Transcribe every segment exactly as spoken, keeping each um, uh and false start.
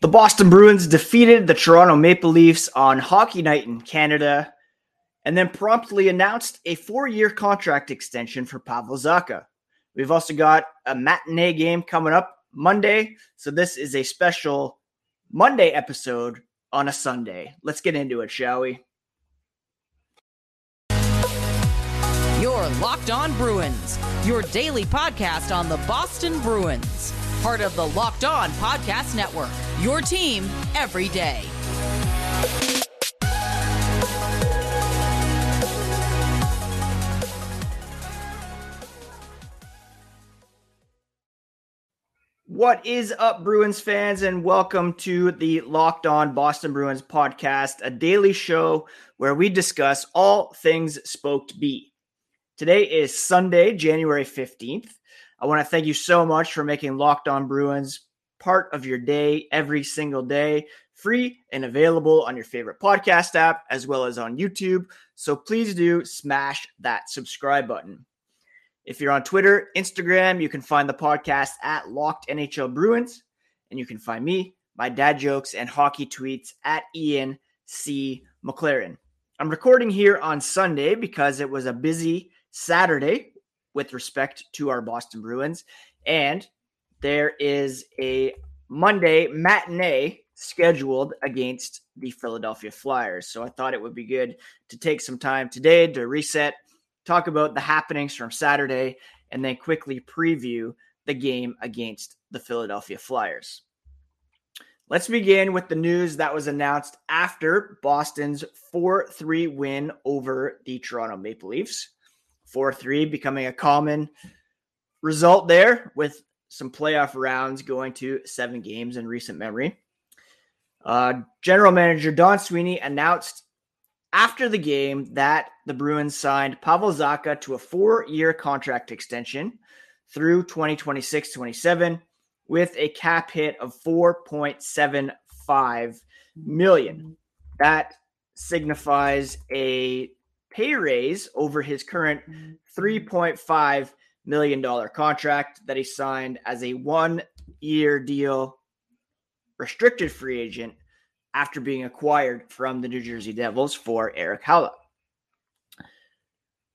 The Boston Bruins defeated the Toronto Maple Leafs on Hockey Night in Canada and then promptly announced a four-year contract extension for Pavel Zacha. We've also got a matinee game coming up Monday, so this is a special Monday episode on a Sunday. Let's get into it, shall we? Your Locked On Bruins, your daily podcast on the Boston Bruins. Part of the Locked On Podcast Network, your team every day. What is up, Bruins fans, and welcome to the Locked On Boston Bruins podcast, a daily show where we discuss all things Spoked B. Today is Sunday, January fifteenth. I want to thank you so much for making Locked On Bruins part of your day every single day, free and available on your favorite podcast app, as well as on YouTube. So please do smash that subscribe button. If you're on Twitter, Instagram, you can find the podcast at Locked N H L Bruins, and you can find me, my dad jokes, and hockey tweets at Ian C. McLaren. I'm recording here on Sunday because it was a busy Saturday with respect to our Boston Bruins. And there is a Monday matinee scheduled against the Philadelphia Flyers. So I thought it would be good to take some time today to reset, talk about the happenings from Saturday, and then quickly preview the game against the Philadelphia Flyers. Let's begin with the news that was announced after Boston's four three win over the Toronto Maple Leafs. four three becoming a common result there, with some playoff rounds going to seven games in recent memory. Uh, General Manager Don Sweeney announced after the game that the Bruins signed Pavel Zacha to a four-year contract extension through twenty twenty-six twenty-seven with a cap hit of four point seven five million dollars. That signifies a pay raise over his current three point five million dollars contract that he signed as a one-year deal restricted free agent after being acquired from the New Jersey Devils for Eric Haula.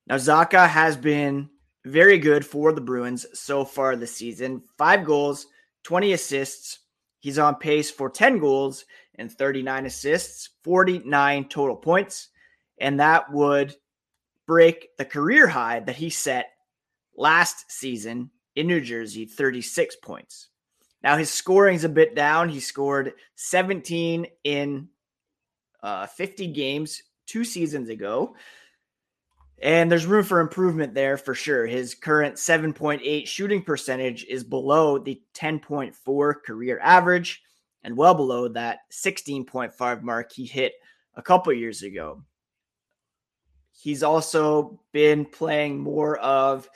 Now, Zacha has been very good for the Bruins so far this season. Five goals, twenty assists. He's on pace for ten goals and thirty-nine assists, forty-nine total points. And that would break the career high that he set last season in New Jersey, thirty-six points. Now, his scoring's a bit down. He scored seventeen in uh, fifty games two seasons ago. And there's room for improvement there for sure. His current seven point eight shooting percentage is below the ten point four career average and well below that sixteen point five mark he hit a couple years ago. He's also been playing more of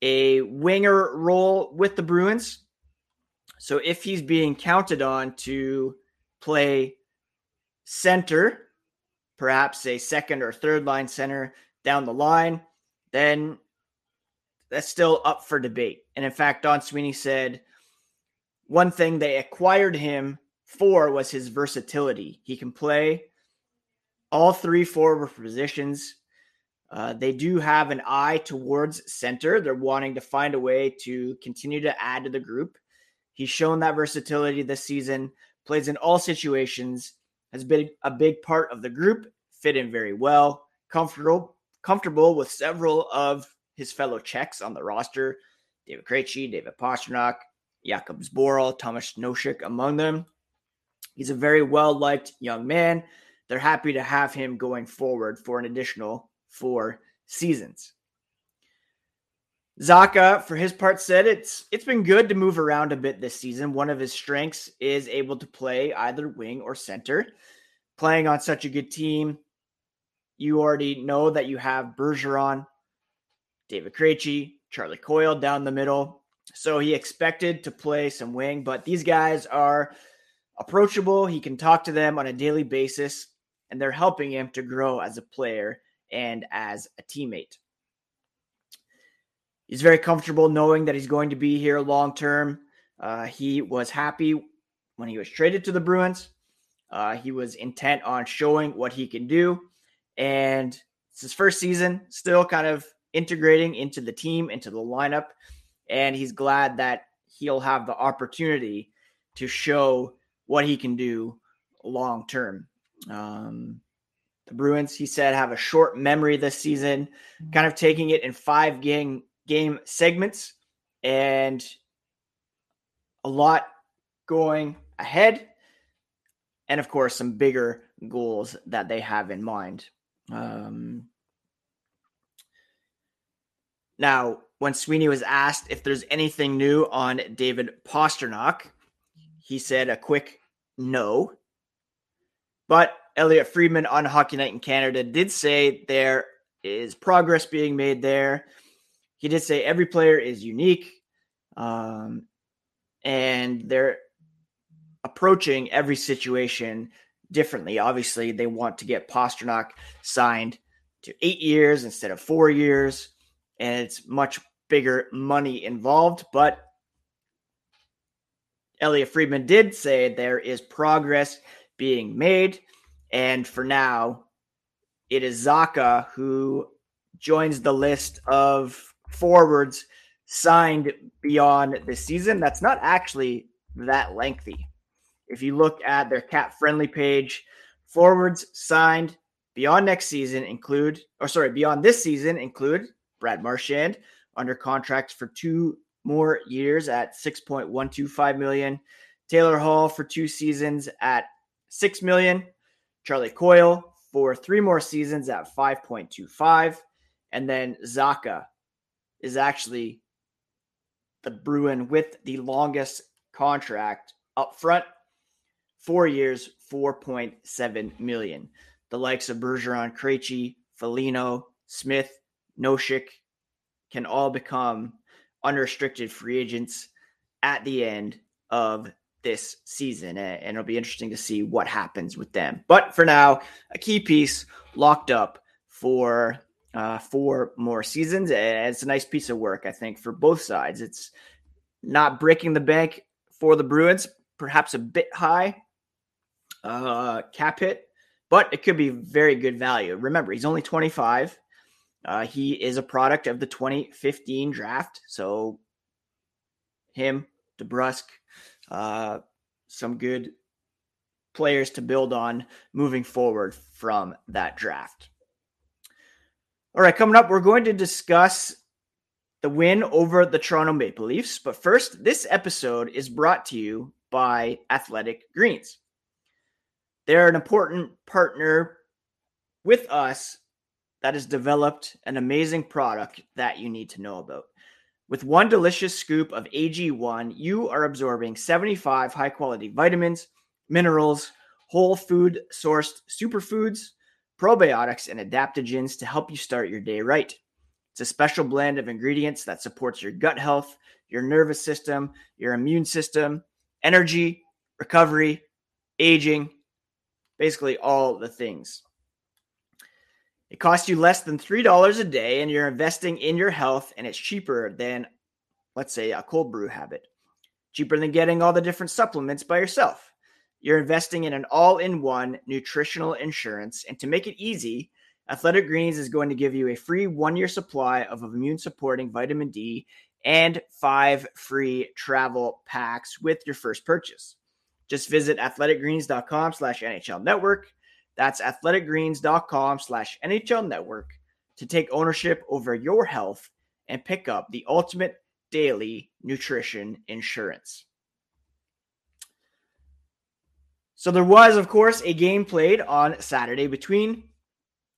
a winger role with the Bruins. So if he's being counted on to play center, perhaps a second or third line center down the line, then that's still up for debate. And in fact, Don Sweeney said one thing they acquired him for was his versatility. He can play all three forward positions. Uh, they do have an eye towards center. They're wanting to find a way to continue to add to the group. He's shown that versatility this season, plays in all situations, has been a big part of the group, fit in very well, comfortable, comfortable with several of his fellow Czechs on the roster, David Krejci, David Pastrnak, Jakub Zboril, Thomas Nosek among them. He's a very well-liked young man. They're happy to have him going forward for an additional four seasons. Zacha, for his part, said it's it's been good to move around a bit this season. One of his strengths is able to play either wing or center. Playing on such a good team, you already know that you have Bergeron, David Krejci, Charlie Coyle down the middle. So he expected to play some wing, but these guys are approachable. He can talk to them on a daily basis, and they're helping him to grow as a player and as a teammate. He's very comfortable knowing that he's going to be here long term. Uh, he was happy when he was traded to the Bruins. Uh, he was intent on showing what he can do. And it's his first season, still kind of integrating into the team, into the lineup. And he's glad that he'll have the opportunity to show what he can do long term. Um, the Bruins, he said, have a short memory this season, kind of taking it in five game, game segments and a lot going ahead. And of course, some bigger goals that they have in mind. Um, now, when Sweeney was asked if there's anything new on David Pastrnak, he said a quick no. But Elliott Friedman on Hockey Night in Canada did say there is progress being made there. He did say every player is unique, um, and they're approaching every situation differently. Obviously, they want to get Pastrnak signed to eight years instead of four years, and it's much bigger money involved. But Elliott Friedman did say there is progress being made. And for now, it is Zacha who joins the list of forwards signed beyond this season. That's not actually that lengthy. If you look at their cap-friendly page, forwards signed beyond next season include, or sorry, beyond this season include Brad Marchand under contract for two more years at six point one two five million dollars. Taylor Hall for two seasons at six million dollars. Charlie Coyle for three more seasons at five point two five. And then Zacha is actually the Bruin with the longest contract up front. Four years, four point seven million. The likes of Bergeron, Krejci, Foligno, Smith, Nosek can all become unrestricted free agents at the end of this season, and it'll be interesting to see what happens with them. But for now, a key piece locked up for uh, four more seasons, and it's a nice piece of work, I think, for both sides. It's not breaking the bank for the Bruins, perhaps a bit high uh, cap hit, but it could be very good value. Remember, he's only twenty-five. Uh, he is a product of the twenty fifteen draft, so him, DeBrusque, Uh, some good players to build on moving forward from that draft. All right, coming up, we're going to discuss the win over the Toronto Maple Leafs. But first, this episode is brought to you by Athletic Greens. They're an important partner with us that has developed an amazing product that you need to know about. With one delicious scoop of A G one, you are absorbing seventy-five high-quality vitamins, minerals, whole food-sourced superfoods, probiotics, and adaptogens to help you start your day right. It's a special blend of ingredients that supports your gut health, your nervous system, your immune system, energy, recovery, aging, basically all the things. It costs you less than three dollars a day, and you're investing in your health, and it's cheaper than, let's say, a cold brew habit. Cheaper than getting all the different supplements by yourself. You're investing in an all-in-one nutritional insurance, and to make it easy, Athletic Greens is going to give you a free one-year supply of immune-supporting vitamin D and five free travel packs with your first purchase. Just visit athleticgreens.com slash NHL Network. That's athleticgreens.com slash NHL Network to take ownership over your health and pick up the ultimate daily nutrition insurance. So there was, of course, a game played on Saturday between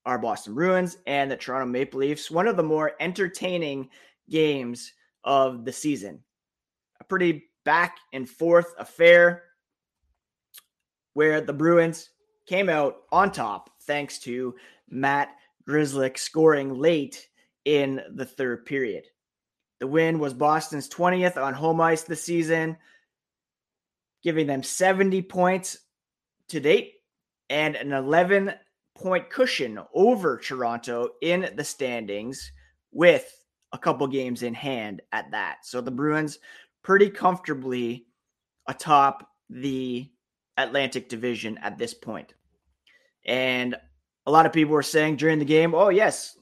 our Boston Bruins and the Toronto Maple Leafs, one of the more entertaining games of the season. A pretty back and forth affair where the Bruins came out on top thanks to Matt Grzelcyk scoring late in the third period. The win was Boston's twentieth on home ice this season, giving them seventy points to date and an eleven-point cushion over Toronto in the standings with a couple games in hand at that. So the Bruins pretty comfortably atop the Atlantic Division at this point. And a lot of people were saying during the game, oh, yes,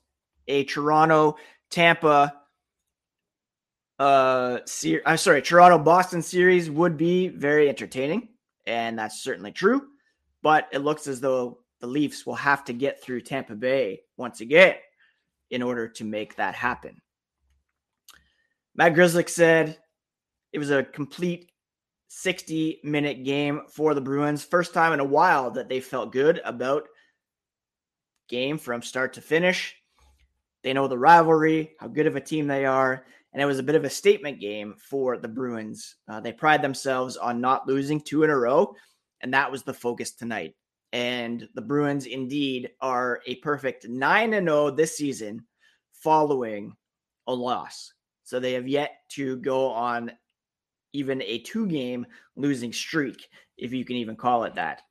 a Toronto-Tampa uh, ser- I'm sorry, Toronto-Boston series would be very entertaining, and that's certainly true. But it looks as though the Leafs will have to get through Tampa Bay once again in order to make that happen. Matt Grzelcyk said it was a complete sixty-minute game for the Bruins. First time in a while that they felt good about game from start to finish. They know the rivalry, how good of a team they are, and it was a bit of a statement game for the Bruins. Uh, they pride themselves on not losing two in a row, and that was the focus tonight. And the Bruins indeed are a perfect nine and oh this season following a loss. So they have yet to go on even a two-game losing streak, if you can even call it that.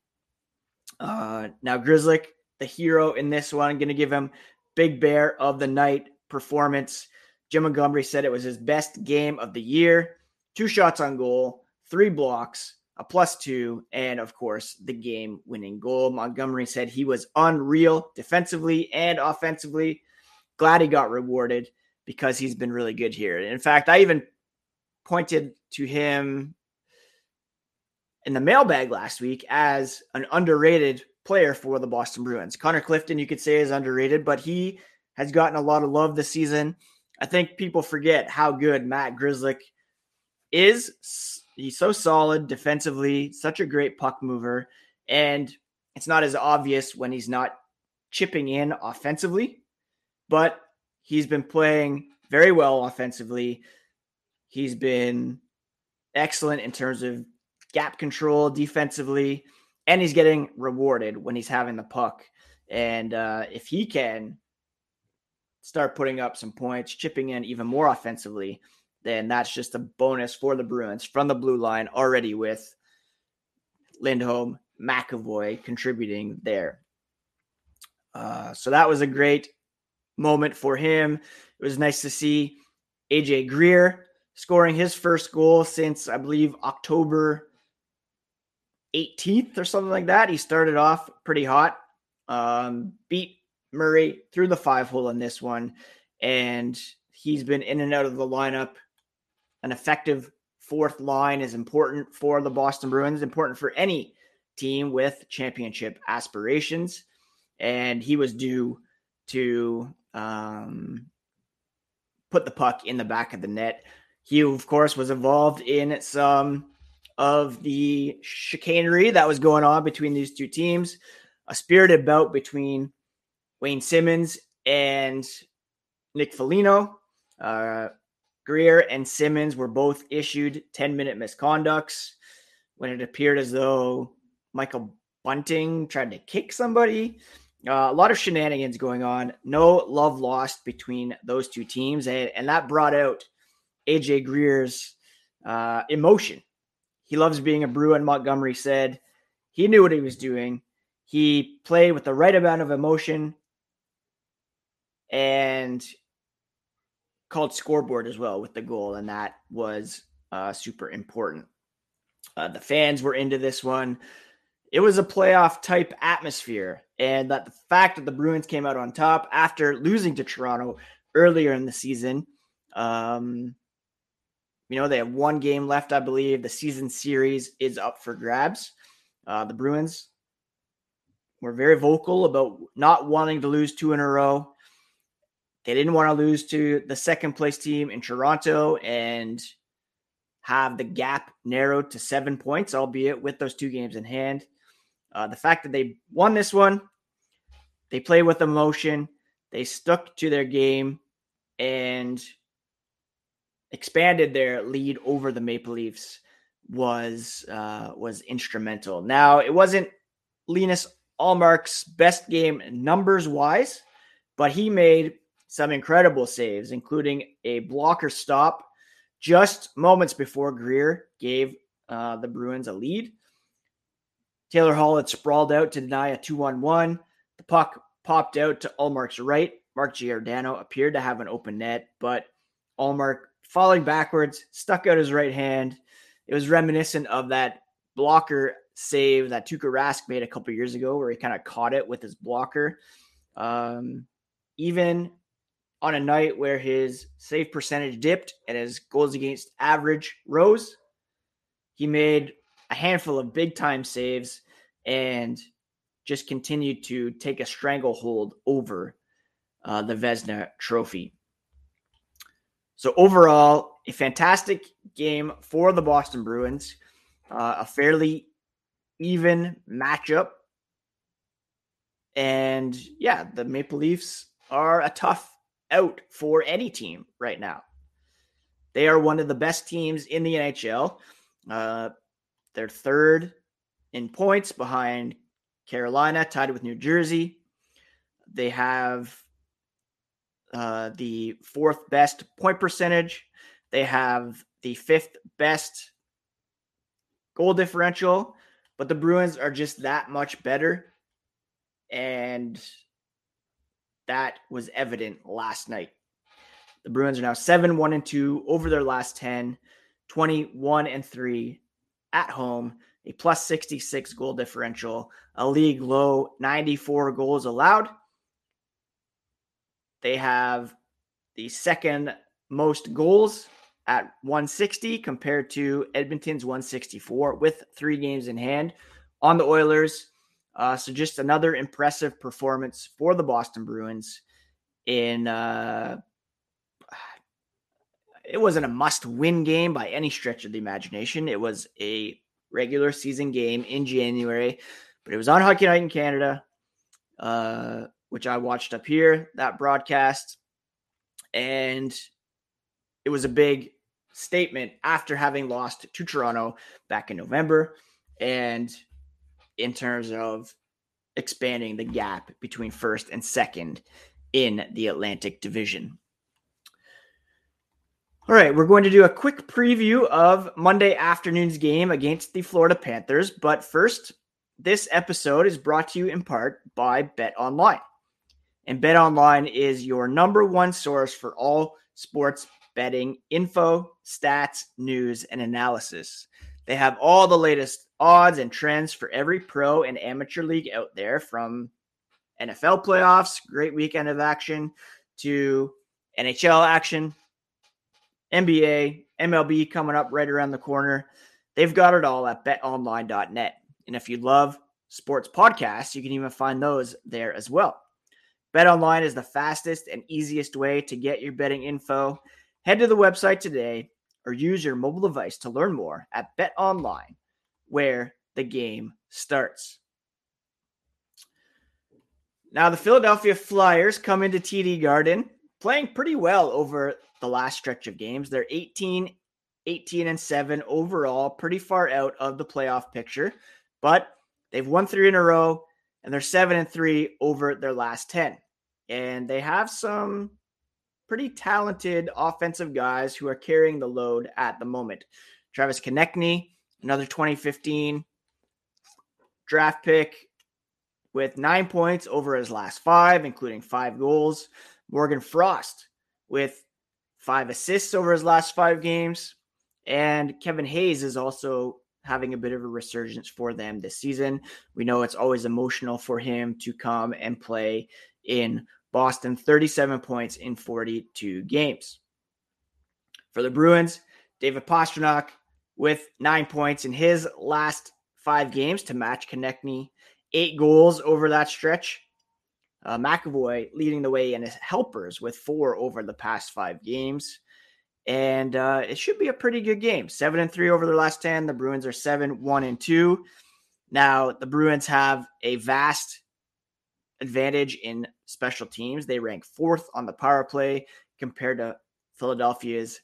Uh, now, Grzelcyk, the hero in this one, going to give him Big Bear of the Night performance. Jim Montgomery said it was his best game of the year. Two shots on goal, three blocks, a plus two, and, of course, the game-winning goal. Montgomery said he was unreal defensively and offensively. Glad he got rewarded because he's been really good here. In fact, I even pointed to him in the mailbag last week as an underrated player for the Boston Bruins. Connor Clifton, you could say, is underrated, but he has gotten a lot of love this season. I think people forget how good Matt Grzelcyk is. He's so solid defensively, such a great puck mover, and it's not as obvious when he's not chipping in offensively, but he's been playing very well offensively. He's been excellent in terms of gap control defensively, and he's getting rewarded when he's having the puck. And uh, if he can start putting up some points, chipping in even more offensively, then that's just a bonus for the Bruins from the blue line already with Lindholm, McAvoy contributing there. Uh, so that was a great moment for him. It was nice to see A J Greer scoring his first goal since, I believe, October eighteenth or something like that. He started off pretty hot, um, beat Murray through the five hole in this one, and he's been in and out of the lineup. An effective fourth line is important for the Boston Bruins, important for any team with championship aspirations. And he was due to um, put the puck in the back of the net. He, of course, was involved in some of the chicanery that was going on between these two teams. A spirited bout between Wayne Simmonds and Nick Foligno. Uh, Greer and Simmonds were both issued ten-minute misconducts when it appeared as though Michael Bunting tried to kick somebody. Uh, a lot of shenanigans going on. No love lost between those two teams, and, and that brought out A J Greer's uh, emotion. He loves being a Bruin, Montgomery said. He knew what he was doing. He played with the right amount of emotion and called scoreboard as well with the goal, and that was uh, super important. Uh, the fans were into this one. It was a playoff-type atmosphere, and that the fact that the Bruins came out on top after losing to Toronto earlier in the season, um, you know, they have one game left, I believe. The season series is up for grabs. Uh, the Bruins were very vocal about not wanting to lose two in a row. They didn't want to lose to the second-place team in Toronto and have the gap narrowed to seven points, albeit with those two games in hand. Uh, the fact that they won this one, they played with emotion, they stuck to their game, and expanded their lead over the Maple Leafs was uh, was instrumental. Now, it wasn't Linus Ullmark's best game numbers-wise, but he made some incredible saves, including a blocker stop just moments before Greer gave uh, the Bruins a lead. Taylor Hall had sprawled out to deny a two on one. The puck popped out to Ullmark's right. Mark Giordano appeared to have an open net, but Ullmark, falling backwards, stuck out his right hand. It was reminiscent of that blocker save that Tuukka Rask made a couple years ago where he kind of caught it with his blocker. Um, even on a night where his save percentage dipped and his goals against average rose, he made a handful of big time saves and just continued to take a stranglehold over uh, the Vezina trophy. So overall, a fantastic game for the Boston Bruins, uh, a fairly even matchup. And yeah, the Maple Leafs are a tough out for any team right now. They are one of the best teams in the N H L. Uh, they're third in points behind Carolina, tied with New Jersey. They have uh, the fourth best point percentage. They have the fifth best goal differential, but the Bruins are just that much better. And that was evident last night. The Bruins are now seven one and two over their last ten, twenty-one and three at home, a plus sixty-six goal differential, a league low ninety-four goals allowed. They have the second most goals at one hundred sixty compared to Edmonton's one hundred sixty-four with three games in hand on the Oilers. Uh, so just another impressive performance for the Boston Bruins in uh, it wasn't a must-win game by any stretch of the imagination. It was a regular season game in January, but it was on Hockey Night in Canada, uh, which I watched up here, that broadcast. And it was a big statement after having lost to Toronto back in November. And in terms of expanding the gap between first and second in the Atlantic Division. All right, we're going to do a quick preview of Monday afternoon's game against the Florida Panthers. But first, this episode is brought to you in part by Bet Online. And Bet Online is your number one source for all sports betting info, stats, news, and analysis. They have all the latest odds and trends for every pro and amateur league out there, from N F L playoffs, great weekend of action, to N H L action, N B A, M L B coming up right around the corner. They've got it all at bet online dot net. And if you love sports podcasts, you can even find those there as well. BetOnline is the fastest and easiest way to get your betting info. Head to the website today or use your mobile device to learn more at BetOnline, where the game starts. Now, the Philadelphia Flyers come into T D Garden playing pretty well over the last stretch of games. They're eighteen, eighteen and seven overall, pretty far out of the playoff picture, but they've won three in a row and they're seven and three over their last ten. And they have some pretty talented offensive guys who are carrying the load at the moment. Travis Konecny, another twenty fifteen draft pick with nine points over his last five, including five goals. Morgan Frost with five assists over his last five games. And Kevin Hayes is also having a bit of a resurgence for them this season. We know it's always emotional for him to come and play in Boston, thirty-seven points in forty-two games. For the Bruins, David Pastrnak with nine points in his last five games to match Konecny, eight goals over that stretch. Uh, McAvoy leading the way in his helpers with four over the past five games. And uh, it should be a pretty good game. Seven and three over their last ten. The Bruins are seven, one and two. Now, the Bruins have a vast advantage in special teams. They rank fourth on the power play compared to Philadelphia's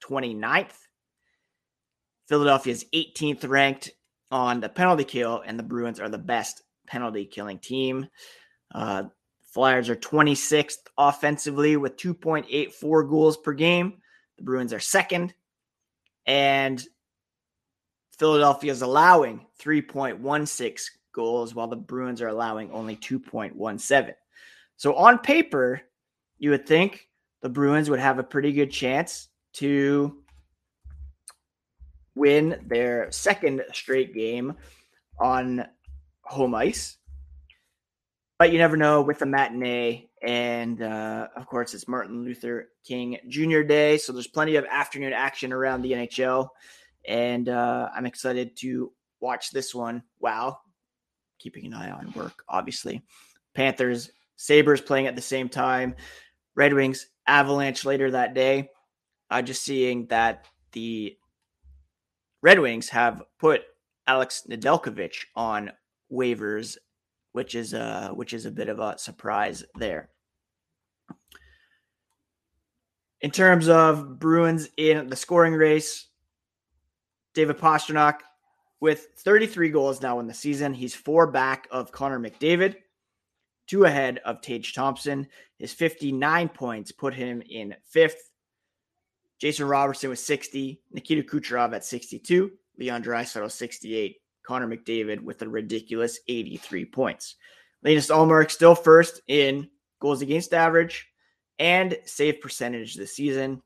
twenty-ninth. Philadelphia's eighteenth ranked on the penalty kill, and the Bruins are the best penalty killing team. Uh, Flyers are twenty-sixth offensively with two point eight four goals per game. The Bruins are second, and Philadelphia is allowing three point one six goals while the Bruins are allowing only two point one seven. So on paper, you would think the Bruins would have a pretty good chance to win their second straight game on home ice. But you never know with the matinee. And, uh, of course, it's Martin Luther King Junior Day. So there's plenty of afternoon action around the N H L. And uh, I'm excited to watch this one. Wow. Keeping an eye on work, obviously. Panthers, Sabres playing at the same time. Red Wings, Avalanche later that day. Uh, just seeing that the Red Wings have put Alex Nedeljkovic on waivers, which is a, which is a bit of a surprise there. In terms of Bruins in the scoring race, David Pastrnak with thirty-three goals now in the season. He's four back of Connor McDavid, two ahead of Tage Thompson. His fifty-nine points put him in fifth. Jason Robertson with sixty, Nikita Kucherov at sixty-two, Leon Draisaitl sixty-eight, Connor McDavid with a ridiculous eighty-three points. Linus Ullmark still first in goals against average and save percentage this season.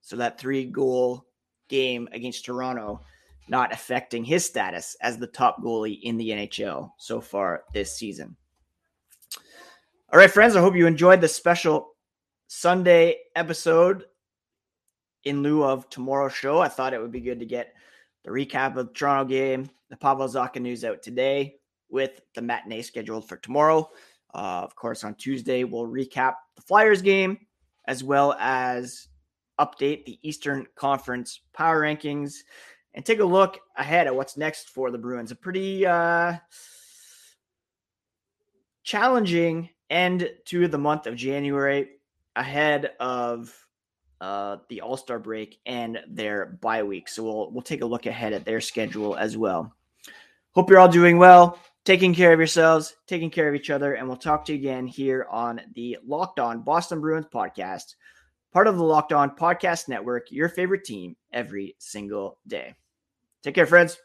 So that three-goal game against Toronto not affecting his status as the top goalie in the N H L so far this season. All right, friends, I hope you enjoyed this special Sunday episode. In lieu of tomorrow's show, I thought it would be good to get the recap of the Toronto game, the Pavel Zacha news out today with the matinee scheduled for tomorrow. Uh, of course, on Tuesday, we'll recap the Flyers game as well as update the Eastern Conference power rankings and take a look ahead at what's next for the Bruins. A pretty uh, challenging end to the month of January ahead of Uh, the All-Star break and their bye week. So we'll we'll take a look ahead at their schedule as well. Hope you're all doing well, taking care of yourselves, taking care of each other, and we'll talk to you again here on the Locked On Boston Bruins podcast, part of the Locked On Podcast Network, your favorite team every single day. Take care, friends.